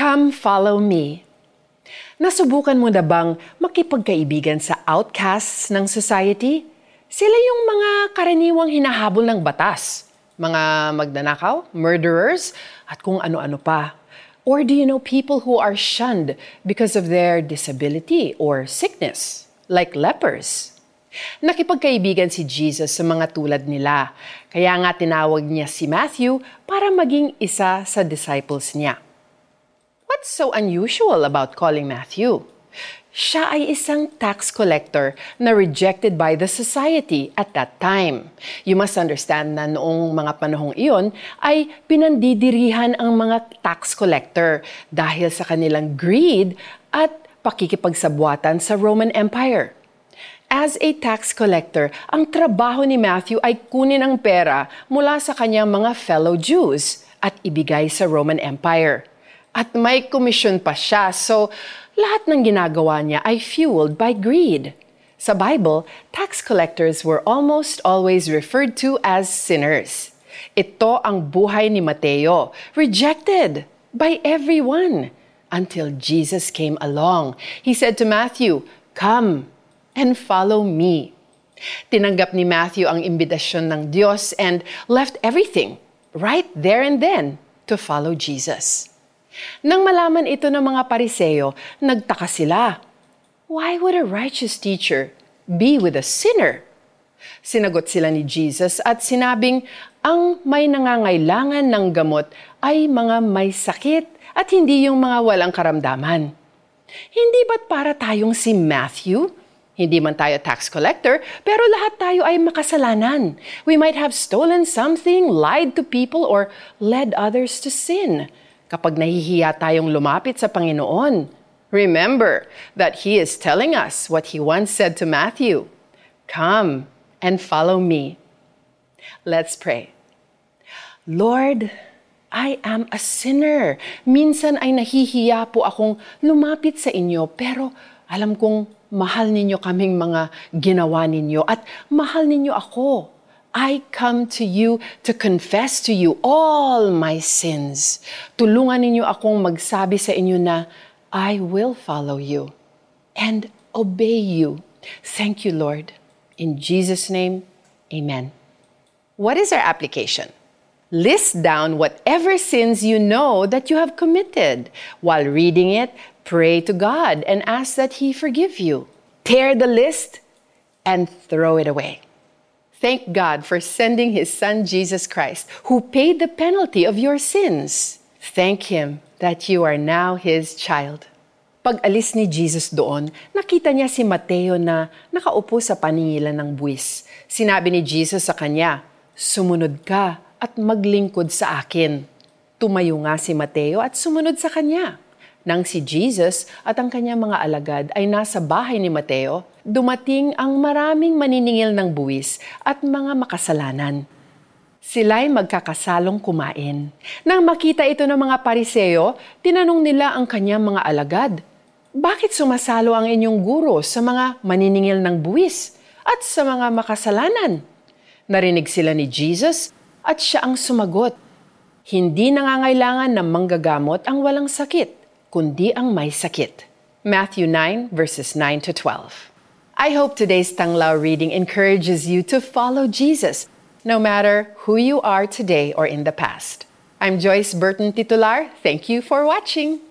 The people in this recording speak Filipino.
Come follow me. Nasubukan mo na bang makipagkaibigan sa outcasts ng society? Sila yung mga karaniwang hinahabol ng batas. Mga magnanakaw, murderers, at kung ano-ano pa. Or do you know people who are shunned because of their disability or sickness, like lepers? Nakipagkaibigan si Jesus sa mga tulad nila, kaya nga tinawag niya si Matthew para maging isa sa disciples niya. What's so unusual about calling Matthew? Siya ay isang tax collector na rejected by the society at that time. You must understand na noong mga panahong iyon ay pinandidirihan ang mga tax collector dahil sa kanilang greed at pakikipagsabuatan sa Roman Empire. As a tax collector, ang trabaho ni Matthew ay kunin ang pera mula sa kanyang mga fellow Jews at ibigay sa Roman Empire. At may komisyon pa siya, so lahat ng ginagawa niya ay fueled by greed. Sa Bible, tax collectors were almost always referred to as sinners. Ito ang buhay ni Mateo, rejected by everyone until Jesus came along. He said to Matthew, "Come and follow me." Tinanggap ni Matthew ang imbitasyon ng Diyos and left everything right there and then to follow Jesus. Nang malaman ito ng mga Pariseo, nagtaka sila. Why would a righteous teacher be with a sinner? Sinagot sila ni Jesus at sinabing ang may nangangailangan ng gamot ay mga may sakit at hindi yung mga walang karamdaman. Hindi ba't para tayong si Matthew? Hindi man tayo tax collector, pero lahat tayo ay makasalanan. We might have stolen something, lied to people, or led others to sin. Kapag nahihiya tayong lumapit sa Panginoon, remember that He is telling us what He once said to Matthew, "Come and follow me." Let's pray. Lord, I am a sinner. Minsan ay nahihiya po akong lumapit sa inyo, pero alam kong mahal ninyo kaming mga ginawa ninyo at mahal ninyo ako. I come to you to confess to you all my sins. Tulungan ninyo akong magsabi sa inyo na, I will follow you and obey you. Thank you, Lord. In Jesus' name, amen. What is our application? List down whatever sins you know that you have committed. While reading it, pray to God and ask that He forgive you. Tear the list and throw it away. Thank God for sending His Son, Jesus Christ, who paid the penalty of your sins. Thank Him that you are now His child. Pag-alis ni Jesus doon, nakita niya si Mateo na nakaupo sa paningilan ng buwis. Sinabi ni Jesus sa kanya, "Sumunod ka at maglingkod sa akin." Tumayo nga si Mateo at sumunod sa kanya. Nang si Jesus at ang kanyang mga alagad ay nasa bahay ni Mateo, dumating ang maraming maniningil ng buwis at mga makasalanan. Sila'y magkakasalong kumain. Nang makita ito ng mga Pariseo, tinanong nila ang kanyang mga alagad, "Bakit sumasalo ang inyong guro sa mga maniningil ng buwis at sa mga makasalanan?" Narinig sila ni Jesus at siya ang sumagot, "Hindi nangangailangan ng manggagamot ang walang sakit, kundi ang may sakit." Matthew 9, verses 9 to 12. I hope today's Tanglao reading encourages you to follow Jesus, no matter who you are today or in the past. I'm Joyce Burton Titular. Thank you for watching.